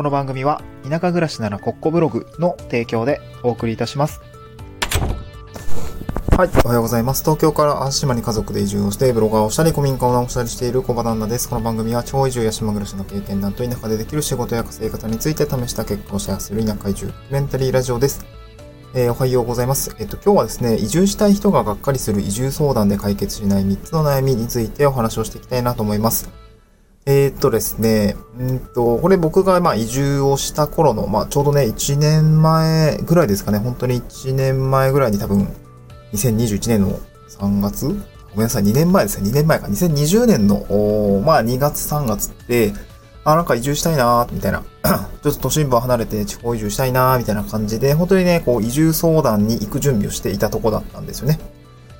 この番組は田舎暮らしならコッコブログの提供でお送りいたします。はい、おはようございます。東京から淡島に家族で移住をしてブロガーをしたり古民家を直したりしている小場旦那です。この番組は地方移住や島暮らしの経験談と田舎でできる仕事や稼ぎ方について試した結果をシェアする田舎移住ドキュメンタリーラジオです。おはようございます。今日はですね、移住したい人ががっかりする移住相談で解決しない3つの悩みについてお話をしていきたいなと思います。ですね、これ僕が移住をした頃の、ちょうどね、1年前ぐらいですかね、本当に1年前ぐらいに多分、2021年の3月?ごめんなさい、2年前ですね、2年前か、2020年の、2月3月って、移住したいなーみたいな。ちょっと都心部を離れて地方移住したいなーみたいな感じで、本当にね、移住相談に行く準備をしていたとこだったんですよね。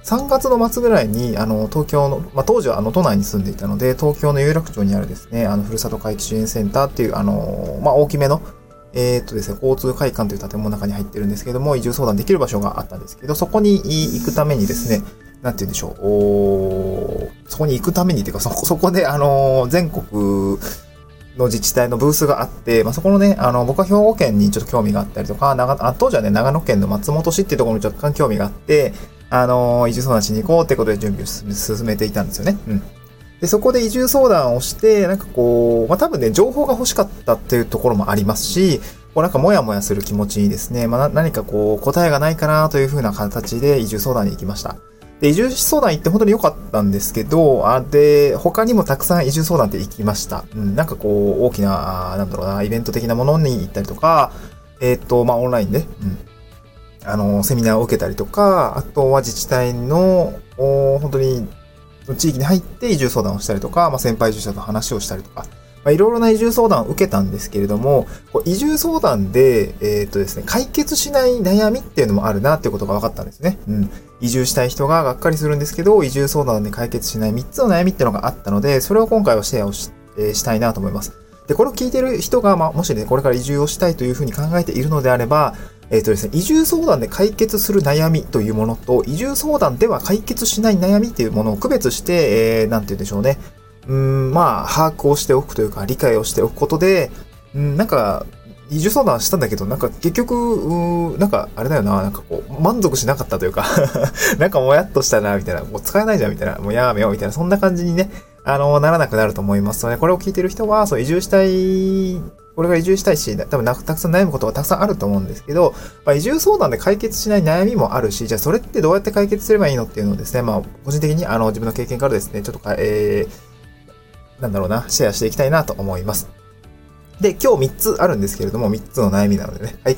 3月の末ぐらいに、東京の、当時は都内に住んでいたので、東京の有楽町にあるですね、ふるさと回帰支援センターっていう、大きめの、ですね、交通会館という建物の中に入ってるんですけども、移住相談できる場所があったんですけど、そこに行くためにですね、そこに行くためにっていうか、そこで、全国、の自治体のブースがあって、そこのね、僕は兵庫県にちょっと興味があったりとか、当時はね、長野県の松本市っていうところに若干興味があって、移住相談しに行こうってことで準備を進めていたんですよね。うん。で、そこで移住相談をして、多分ね、情報が欲しかったっていうところもありますし、もやもやする気持ちにですね、答えがないかなというふうな形で移住相談に行きました。で、移住相談行って本当に良かったんですけど、他にもたくさん移住相談って行きました。うん、大きな、イベント的なものに行ったりとか、オンラインで、セミナーを受けたりとか、あとは自治体の、本当に、地域に入って移住相談をしたりとか、先輩移住者と話をしたりとか、いろいろな移住相談を受けたんですけれども、移住相談で、ですね、解決しない悩みっていうのもあるなっていうことが分かったんですね。うん。移住したい人ががっかりするんですけど、移住相談で解決しない3つの悩みっていうのがあったので、それを今回はシェアをしたいなと思います。で、これを聞いている人が、もしね、これから移住をしたいというふうに考えているのであれば、ですね、移住相談で解決する悩みというものと、移住相談では解決しない悩みっていうものを区別して、把握をしておくというか、理解をしておくことで、移住相談したんだけど、結局、満足しなかったというか、もやっとしたな、みたいな、もう使えないじゃん、みたいな、もうやめよう、みたいな、そんな感じにね、ならなくなると思いますので、これを聞いてる人は、これが移住したいし、多分たくさん悩むことがたくさんあると思うんですけど、移住相談で解決しない悩みもあるし、じゃあそれってどうやって解決すればいいのっていうのをですね、個人的に、自分の経験からですね、ちょっと、シェアしていきたいなと思います。で、今日3つあるんですけれども、3つの悩みなのでね、移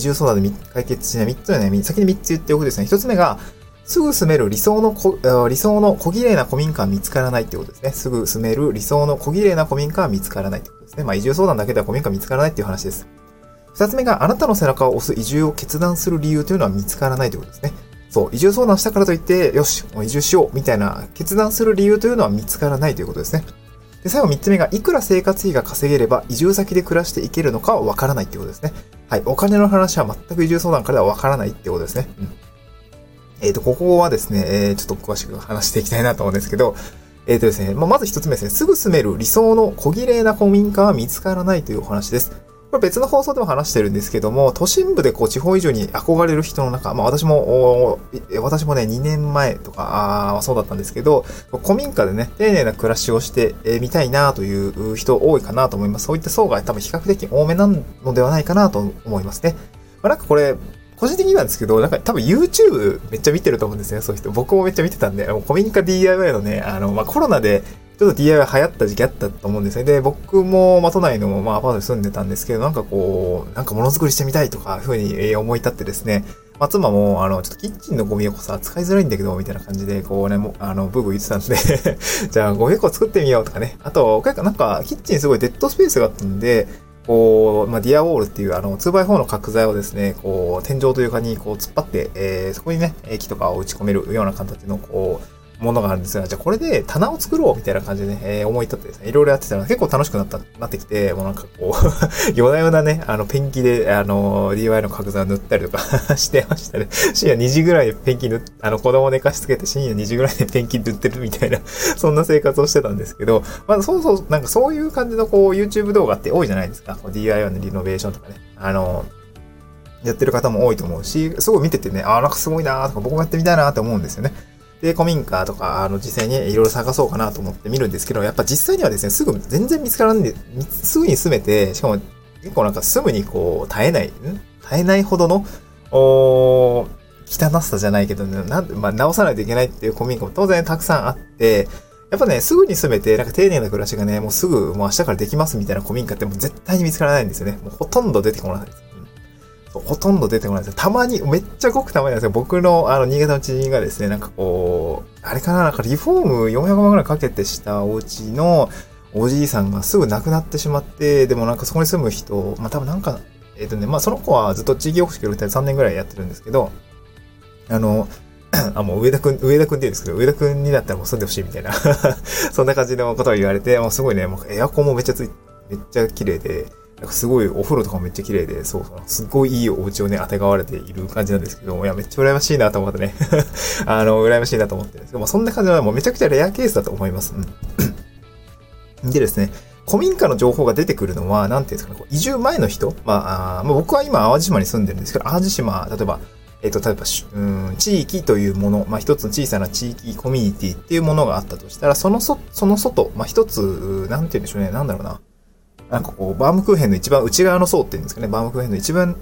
住相談で解決しない3つの悩み、先に3つ言っておくですね。1つ目が、すぐ住める理想の小綺麗な古民家は見つからないってことですね。すぐ住める理想の小綺麗な古民家は見つからないってことですね。移住相談だけでは古民家見つからないっていう話です。2つ目が、あなたの背中を押す移住を決断する理由というのは見つからないということですね。そう、移住相談したからといって、よし、もう移住しよう、みたいな決断する理由というのは見つからないということですね。で、最後3つ目が、いくら生活費が稼げれば移住先で暮らしていけるのかはわからないってことですね。はい。お金の話は全く移住相談からではわからないってことですね。うん。ここはですね、ちょっと詳しく話していきたいなと思うんですけど、ですね、まず1つ目ですね、すぐ住める理想の小綺麗な古民家は見つからないというお話です。これ別の放送でも話してるんですけども、都心部で地方移住に憧れる人の中、私もね、2年前とか、そうだったんですけど、古民家でね、丁寧な暮らしをしてみたいなという人多いかなと思います。そういった層が多分比較的多めなのではないかなと思いますね。これ、個人的になんですけど、多分 YouTube めっちゃ見てると思うんですね、そういう人。僕もめっちゃ見てたんで、古民家 DIY のね、コロナで、ちょっと DIY 流行った時期あったと思うんですね。で、僕も、都内の、アパートに住んでたんですけど、ものづくりしてみたいとか、ふうに思い立ってですね、妻も、ちょっとキッチンのゴミ箱さ、使いづらいんだけど、みたいな感じで、ブーブー言ってたんで、じゃあ、ゴミ箱作ってみようとかね。あと、キッチンすごいデッドスペースがあったんで、ディアウォールっていう、2x4 の角材をですね、天井というかに、突っ張って、そこにね、木とかを打ち込めるような形の、ものがあるんですが、じゃあこれで棚を作ろうみたいな感じでね、思い立ってですね、いろいろやってたら結構楽しくなってきて、もうなんかこう、夜な夜なね、ペンキで、DIY の角材を塗ったりとかしてましたね。深夜2時ぐらいでペンキ塗って、子供寝かしつけて深夜2時ぐらいでペンキ塗ってるみたいな、そんな生活をしてたんですけど、まあそうそう、なんかそういう感じのこう、YouTube 動画って多いじゃないですか。こう DIY のリノベーションとかね。やってる方も多いと思うし、すごい見ててね、なんかすごいなーとか、僕もやってみたいなーって思うんですよね。で、古民家とか、実際にいろいろ探そうかなと思って見るんですけど、やっぱ実際にはですね、すぐ全然見つからんで、すぐに住めて、しかも結構なんかすぐにこう、耐えないほどの、汚さじゃないけど、直さないといけないっていう古民家も当然たくさんあって、やっぱね、すぐに住めて、なんか丁寧な暮らしがね、もうすぐ、もう明日からできますみたいな古民家ってもう絶対に見つからないんですよね。もうほとんど出てこないです。ほとんど出てこないですよ。たまに、めっちゃごくたまになんですよ。僕の、新潟の知人がですね、なんかこう、あれかな、なんかリフォーム400万くらいかけてしたお家のおじいさんがすぐ亡くなってしまって、でもなんかそこに住む人、まあ多分なんか、まあその子はずっと地域おこし協力隊3年くらいやってるんですけど、もう上田くんって言うんですけど、上田くんになったらもう住んでほしいみたいな、そんな感じのことを言われて、もうすごいね、もうエアコンもめっちゃ綺麗で、すごいお風呂とかもめっちゃ綺麗で、そう、すごいいいお家をね、あてがわれている感じなんですけども、いや、めっちゃ羨ましいなと思ってね。羨ましいなと思ってるんですけど、まあ、そんな感じはもうめちゃくちゃレアケースだと思います。うん、でですね、古民家の情報が出てくるのは、なんていうんですかね、移住前の人、まあ、僕は今、淡路島に住んでるんですけど、淡路島、例えば、地域というもの、まあ、一つの小さな地域コミュニティっていうものがあったとしたら、その外、まあ、一つ、なんていうんでしょうね、なんだろうな。なんかこう、バームクーヘンの一番内側の層っていうんですかね。バームクーヘンの一番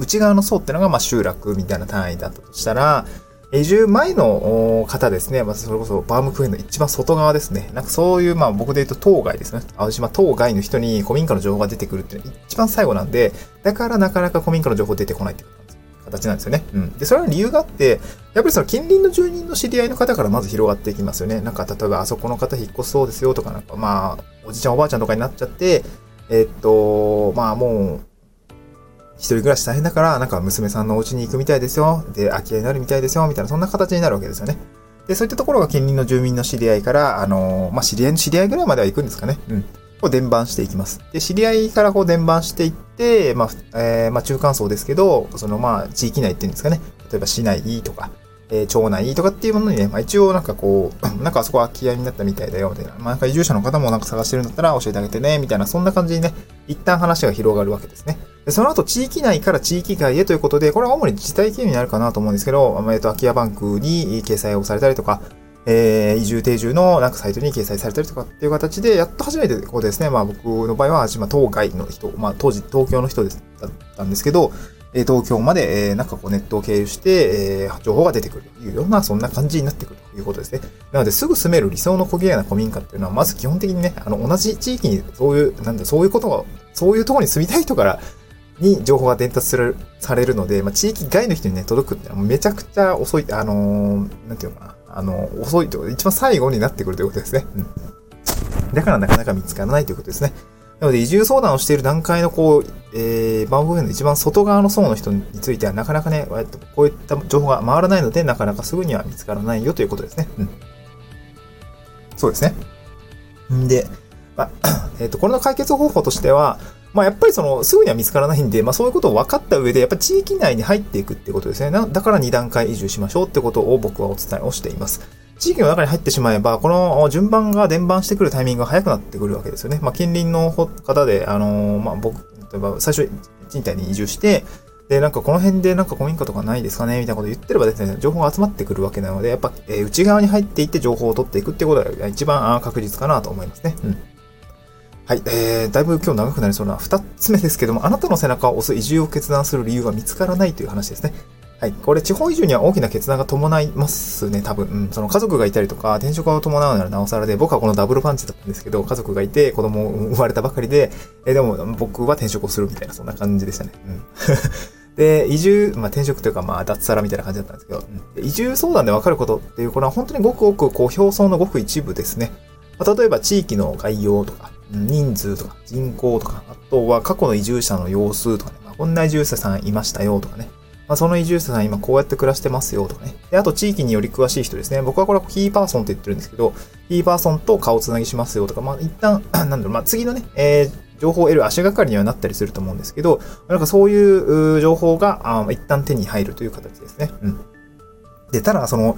内側の層ってのが、まあ、集落みたいな単位だったとしたら、移住前の方ですね。まあ、それこそバームクーヘンの一番外側ですね。なんかそういう、まあ、僕で言うと、島外ですね。青島島外の人に古民家の情報が出てくるっていうのは一番最後なんで、だからなかなか古民家の情報出てこないって形なんですよね。うん。で、それは理由があって、やっぱりその近隣の住人の知り合いの方からまず広がっていきますよね。なんか、例えば、あそこの方引っ越しそうですよとか、なんか、まあ、おじいちゃんおばあちゃんとかになっちゃって、まあもう、一人暮らし大変だから、なんか娘さんのお家に行くみたいですよ。で、空き家になるみたいですよ。みたいな、そんな形になるわけですよね。で、そういったところが近隣の住民の知り合いから、まあ、知り合いの知り合いぐらいまでは行くんですかね。うん。こう伝播していきます。で、知り合いからこう伝播していって、まあ、まあ、中間層ですけど、そのまあ、地域内っていうんですかね。例えば市内とか、町内とかっていうものにね、まあ一応なんかこう、なんかあそこ空き家になったみたいだよ、みたいな。まあなんか移住者の方もなんか探してるんだったら教えてあげてね、みたいな、そんな感じにね、一旦話が広がるわけですね。で、その後地域内から地域外へということで、これは主に自治体経由になるかなと思うんですけど、空き家バンクに掲載をされたりとか、移住定住のなんかサイトに掲載されたりとかっていう形で、やっと初めてこうですね、まあ僕の場合は、島島外の人、まあ当時東京の人だったんですけど、東京まで、なんかこうネットを経由して、情報が出てくるというような、そんな感じになってくるということですね。なので、すぐ住める理想の小屋な古民家っていうのは、まず基本的にね、同じ地域に、そういうところに住みたい人から、に情報が伝達されるので、まあ、地域外の人にね、届くっていうのは、めちゃくちゃ遅い、なんていうのかな、遅いと、一番最後になってくるということですね。うん。だからなかなか見つからないということですね。なので、移住相談をしている段階の、こう、バームクーヘンの一番外側の層の人については、なかなかね、こういった情報が回らないので、なかなかすぐには見つからないよということですね。うん。そうですね。んで、まあ、これの解決方法としては、まあ、やっぱりその、すぐには見つからないんで、まあ、そういうことを分かった上で、やっぱり地域内に入っていくっていうことですね。だから2段階移住しましょうってことを僕はお伝えをしています。地域の中に入ってしまえば、この順番が伝播してくるタイミングが早くなってくるわけですよね。まあ、近隣の方で、まあ、僕、例えば最初、賃貸に移住して、で、なんかこの辺でなんか古民家とかないですかねみたいなこと言ってればですね、情報が集まってくるわけなので、やっぱ、内側に入っていって情報を取っていくっていうことが一番確実かなと思いますね。うん。はい。だいぶ今日長くなりそうな2つ目ですけども、あなたの背中を押す移住を決断する理由は見つからないという話ですね。はい。これ、地方移住には大きな決断が伴いますね、多分。うん。その家族がいたりとか、転職を伴うならなおさらで、僕はこのダブルパンチだったんですけど、家族がいて、子供生まれたばかりで、でも僕は転職をするみたいな、そんな感じでしたね。うん。で、移住、まあ、転職というか、まあ、脱サラみたいな感じだったんですけど、うん、移住相談でわかることっていう、これは本当にごくごく、こう、表層のごく一部ですね。まあ、例えば、地域の概要とか、人数とか、人口とか、あとは過去の移住者の様子とかね、まあ、こんな移住者さんいましたよとかね。まあ、その移住者さん今こうやって暮らしてますよとかね。で、あと地域により詳しい人ですね。僕はこれはキーパーソンって言ってるんですけど、キーパーソンと顔つなぎしますよとか、まあ、一旦、次のね、情報を得る足がかりにはなったりすると思うんですけど、なんかそういう情報が一旦手に入るという形ですね。うん。で、ただその、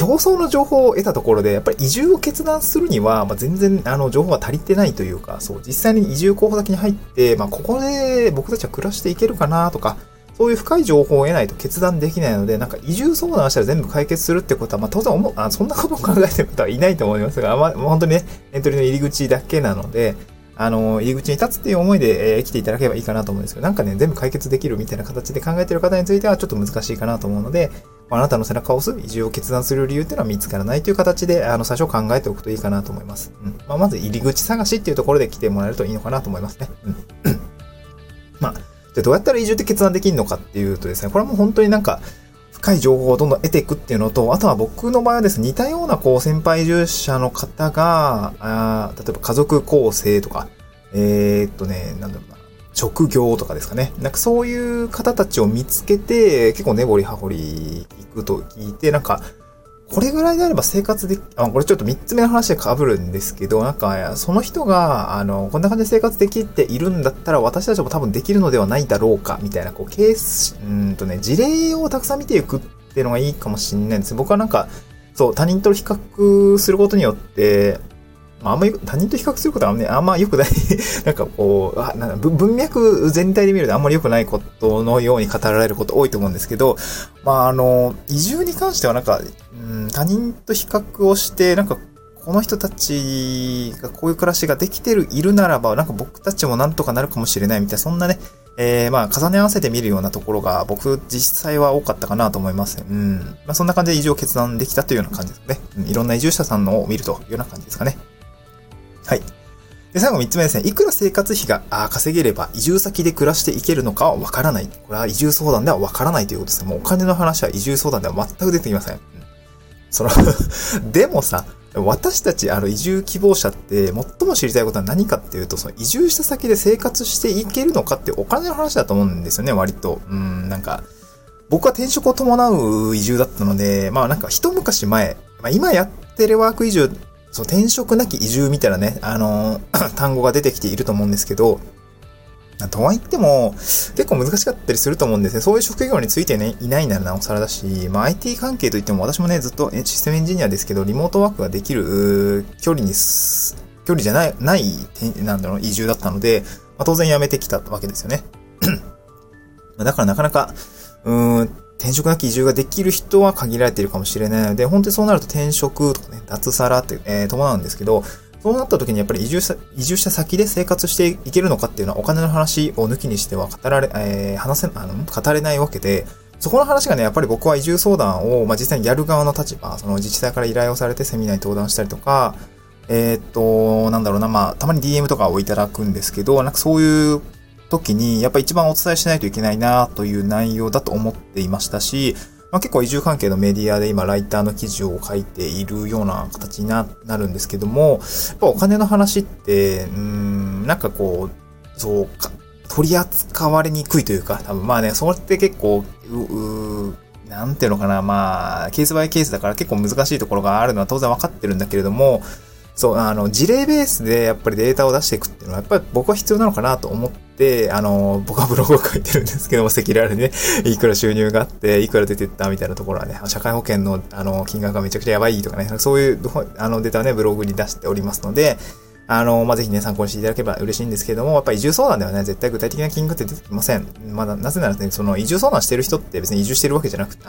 表層の情報を得たところで、やっぱり移住を決断するには、まあ、全然、情報が足りてないというか、そう、実際に移住候補先に入って、まあ、ここで僕たちは暮らしていけるかなとか、そういう深い情報を得ないと決断できないので、なんか移住相談したら全部解決するってことは、まあ、当然そんなことを考えてる方はいないと思いますが、まあ、本当にね、エントリーの入り口だけなので、入り口に立つっていう思いで生きていただければいいかなと思うんですけど、なんかね、全部解決できるみたいな形で考えている方についてはちょっと難しいかなと思うので、あなたの背中を押す移住を決断する理由っていうのは見つからないという形で、最初考えておくといいかなと思います。うん。まあ、まず入り口探しっていうところで来てもらえるといいのかなと思いますね。うん。まあ、じゃどうやったら移住って決断できるのかっていうとですね、これはもう本当になんか、深い情報をどんどん得ていくっていうのと、あとは僕の場合はですね、似たようなこう先輩移住者の方が、例えば家族構成とか、職業とかですかね。なんかそういう方たちを見つけて、結構根掘り葉掘り行くと聞いて、なんか、これぐらいであれば生活でき、これちょっと3つ目の話で被るんですけど、なんか、その人が、こんな感じで生活できているんだったら、私たちも多分できるのではないだろうか、みたいな、こう、ケース、事例をたくさん見ていくっていうのがいいかもしれないんです。僕はなんか、そう、他人と比較することによって、あんまり、他人と比較することはね、あんま良くない。なんかこう、文脈全体で見るとあんまり良くないことのように語られること多いと思うんですけど、まあ、移住に関してはなんか、他人と比較をして、なんか、この人たちがこういう暮らしができているならば、なんか僕たちもなんとかなるかもしれないみたいな、そんなね、まあ、重ね合わせて見るようなところが、僕、実際は多かったかなと思います。うん。まあ、そんな感じで移住を決断できたというような感じですね。うん、いろんな移住者さんのを見るというような感じですかね。はい。で、最後3つ目ですね。いくら生活費が稼げれば移住先で暮らしていけるのかはわからない。これは移住相談ではわからないということですね。もうお金の話は移住相談では全く出てきません。でもさ、私たち移住希望者って最も知りたいことは何かっていうと、その移住した先で生活していけるのかってお金の話だと思うんですよね、割と。なんか、僕は転職を伴う移住だったので、まあなんか一昔前、まあ今やってるワーク移住、そう、転職なき移住みたいなね、単語が出てきていると思うんですけど、とはいっても、結構難しかったりすると思うんですね。そういう職業についてね、いないならなおさらだし、まあ IT 関係といっても私もね、ずっとシステムエンジニアですけど、リモートワークができる距離じゃない、移住だったので、まあ当然辞めてきたわけですよね。だからなかなか、転職なき移住ができる人は限られているかもしれないので、本当にそうなると転職とかね、脱サラって、伴うんですけど、そうなった時にやっぱり移住した先で生活していけるのかっていうのはお金の話を抜きにしては語れないわけで、そこの話がね、やっぱり僕は移住相談を、まあ、実際にやる側の立場、その自治体から依頼をされてセミナーに登壇したりとか、まあ、たまに DM とかをいただくんですけど、なんかそういう時にやっぱり一番お伝えしないといけないなという内容だと思っていましたし、まあ、結構移住関係のメディアで今ライターの記事を書いているような形になるんですけども、やっぱお金の話ってなんかこうそうか取り扱われにくいというか、多分まあね、それって結構なんていうのかな、まあケースバイケースだから結構難しいところがあるのは当然わかってるんだけれども、そう、事例ベースでやっぱりデータを出していくっていうのは、やっぱり僕は必要なのかなと思って、僕はブログを書いてるんですけども、赤裸々にね、いくら収入があって、いくら出てったみたいなところはね、社会保険の、金額がめちゃくちゃやばいとかね、そういう、データをね、ブログに出しておりますので、まあ、ぜひね、参考にしていただければ嬉しいんですけれども、やっぱり移住相談ではね、絶対具体的な金額って出てきません。まだ、なぜならね、その移住相談してる人って別に移住してるわけじゃなくて、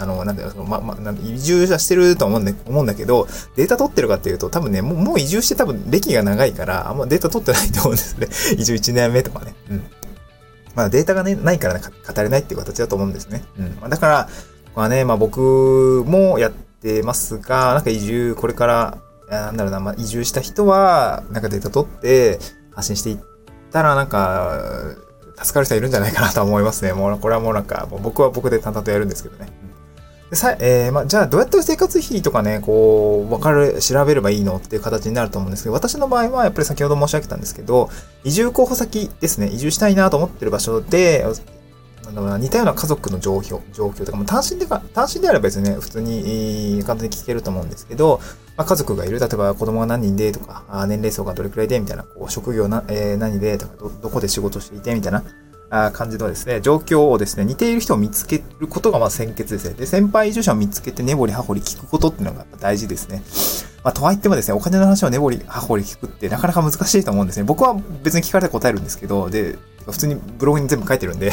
移住者してると思うんだけど、データ取ってるかっていうと、多分ね、もう移住して多分歴が長いから、あんまデータ取ってないと思うんですね。移住1年目とかね。うん。まあ、データがね、ないからね、語れないっていう形だと思うんですね。うん。だから、まあね、まあ僕もやってますが、なんか移住、これから、まあ、移住した人は、なんかデータ取って発信していったら、なんか、助かる人いるんじゃないかなと思いますね。もう、これはもうなんか、僕は僕で淡々とやるんですけどね。でまあ、じゃあ、どうやったら生活費とかね、こう、調べればいいのっていう形になると思うんですけど、私の場合は、やっぱり先ほど申し上げたんですけど、移住候補先ですね、移住したいなと思ってる場所で、なんだろうな、似たような家族の状況とかも単身であれば別にね、普通に簡単に聞けると思うんですけど、まあ、家族がいる、例えば子供が何人でとか、年齢層がどれくらいでみたいな、こう職業何でとか、どこで仕事していてみたいな感じのですね、状況をですね、似ている人を見つけることがまあ先決ですね。で、先輩助手を見つけて根掘り葉掘り聞くことっていうのが大事ですね。まあ、とはいってもですね、お金の話を根掘り葉掘り聞くってなかなか難しいと思うんですね。僕は別に聞かれて答えるんですけど、で、普通にブログに全部書いてるんで、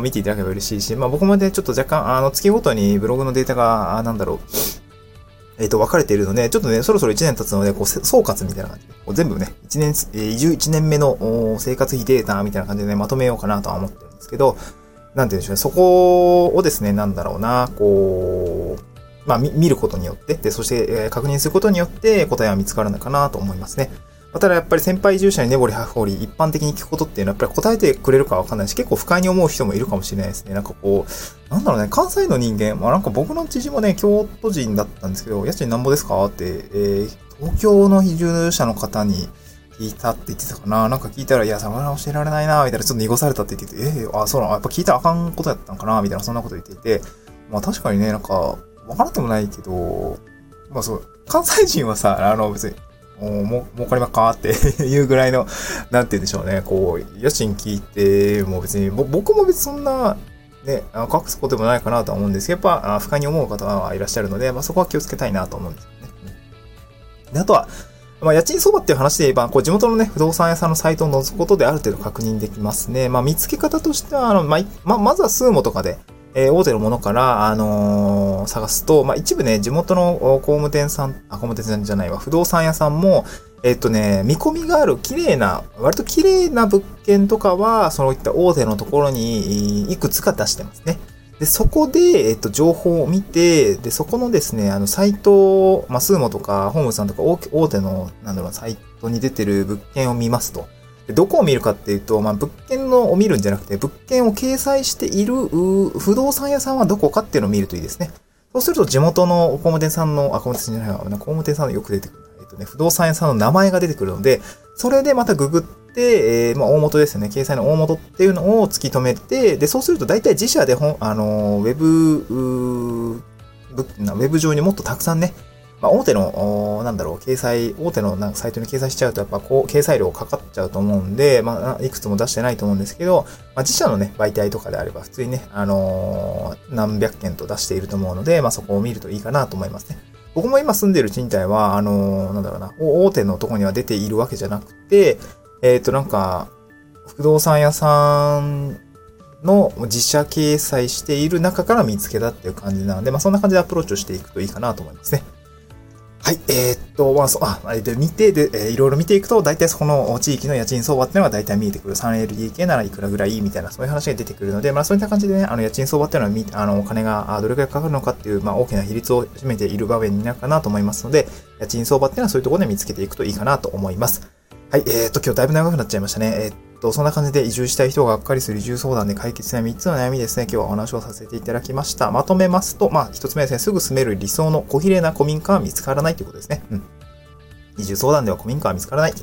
見ていただければ嬉しいし、まあ僕もね、ちょっと若干、月ごとにブログのデータが、分かれているので、ちょっとね、そろそろ1年経つので、こう、総括みたいな感じで、全部ね、11年目の生活費データみたいな感じでね、まとめようかなとは思ってるんですけど、なんて言うんでしょうね、そこをですね、見ることによって、で、そして、確認することによって、答えは見つかるのかなと思いますね。ただやっぱり先輩従者に根掘り葉掘り一般的に聞くことっていうのはやっぱり答えてくれるかわかんないし、結構不快に思う人もいるかもしれないですね。なんかこう、なんだろうね、関西の人間、まあなんか僕の知事もね、京都人だったんですけど、家賃なんぼですかって、東京の移住者の方に聞いたって言ってたかな。なんか聞いたら、いや、それは教えられないな、みたいな、ちょっと濁されたって言ってて、そうなの、やっぱ聞いたらあかんことやったんかな、みたいな、そんなこと言っていて、まあ確かにね、なんか、わからんでもないけど、まあそう、関西人はさ、別に、儲かりまっかっていうぐらいの、なんて言うんでしょうね。こう、家賃聞いて、もう別に、僕も別にそんな、ね、隠すことでもないかなとは思うんですけど、やっぱ、不快に思う方はいらっしゃるので、まあそこは気をつけたいなと思うんですよね。で、あとは、まあ家賃相場っていう話で言えば、こう地元のね、不動産屋さんのサイトを覗くことである程度確認できますね。まあ見つけ方としては、まずはスーモとかで、大手のものから、探すと、まあ、一部ね、地元の工務店さんじゃないわ、不動産屋さんも、見込みがある割と綺麗な物件とかは、そういった大手のところに、いくつか出してますね。で、そこで、情報を見て、で、そこのですね、サイト、まあ、スーモとか、ホームさんとか、大手の、サイトに出てる物件を見ますと。どこを見るかっていうと、まあ、物件を見るんじゃなくて、物件を掲載している不動産屋さんはどこかっていうのを見るといいですね。そうすると地元の工務店さんのよく出てくる。不動産屋さんの名前が出てくるので、それでまたググって、まあ、大元ですよね。掲載の大元っていうのを突き止めて、で、そうすると大体自社でウェブ上にもっとたくさんね、まあ、大手のなんかサイトに掲載しちゃうと、やっぱこう、掲載料かかっちゃうと思うんで、まあ、いくつも出してないと思うんですけど、まあ、自社のね、媒体とかであれば、普通にね、何百件と出していると思うので、まあ、そこを見るといいかなと思いますね。僕も今住んでる賃貸は、大手のとこには出ているわけじゃなくて、不動産屋さんの自社掲載している中から見つけたっていう感じなので、まあ、そんな感じでアプローチをしていくといいかなと思いますね。はい。いろいろ見ていくと、大体そこの地域の家賃相場っていうのが大体見えてくる。3LDK ならいくらぐらいみたいな、そういう話が出てくるので、まあそういった感じでね、家賃相場っていうのは、お金がどれくらいかかるのかっていう、まあ大きな比率を占めている場面になるかなと思いますので、家賃相場っていうのはそういうところで見つけていくといいかなと思います。はい。今日だいぶ長くなっちゃいましたね。そんな感じで移住したい人ががっかりする移住相談で解決しない3つの悩みですね。今日はお話をさせていただきました。まとめますと、まあ、1つ目ですね、すぐ住める理想の小比例な古民家は見つからないということですね。うん。移住相談では古民家は見つからない。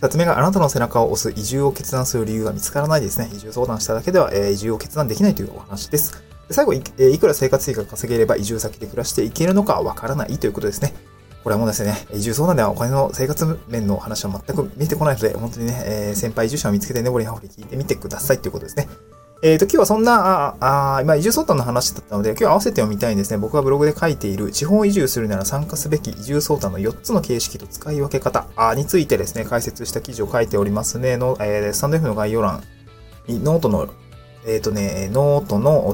2つ目があなたの背中を押す移住を決断する理由が見つからないですね。移住相談しただけでは、移住を決断できないというお話です。で最後、いくら生活費が稼げれば移住先で暮らしていけるのかわからないということですね。これはもうですね、移住相談ではお金の生活面の話は全く見えてこないので、本当にね、先輩移住者を見つけて根掘り葉掘り聞いてみてくださいということですね。今日はそんな、移住相談の話だったので、今日は合わせて読みたいんですね。僕がブログで書いている、地方移住するなら参加すべき移住相談の4つの形式と使い分け方についてですね、解説した記事を書いておりますね。スタンドFの概要欄にノートの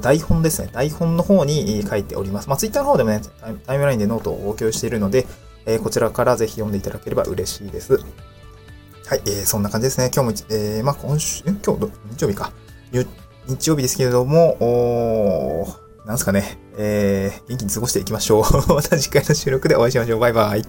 台本ですね。台本の方に書いております。まあ、ツイッターの方でもね、タイムラインでノートを共有しているので、こちらからぜひ読んでいただければ嬉しいです。はい、そんな感じですね。今日も、日曜日か。日曜日ですけれども、元気に過ごしていきましょう。また次回の収録でお会いしましょう。バイバイ。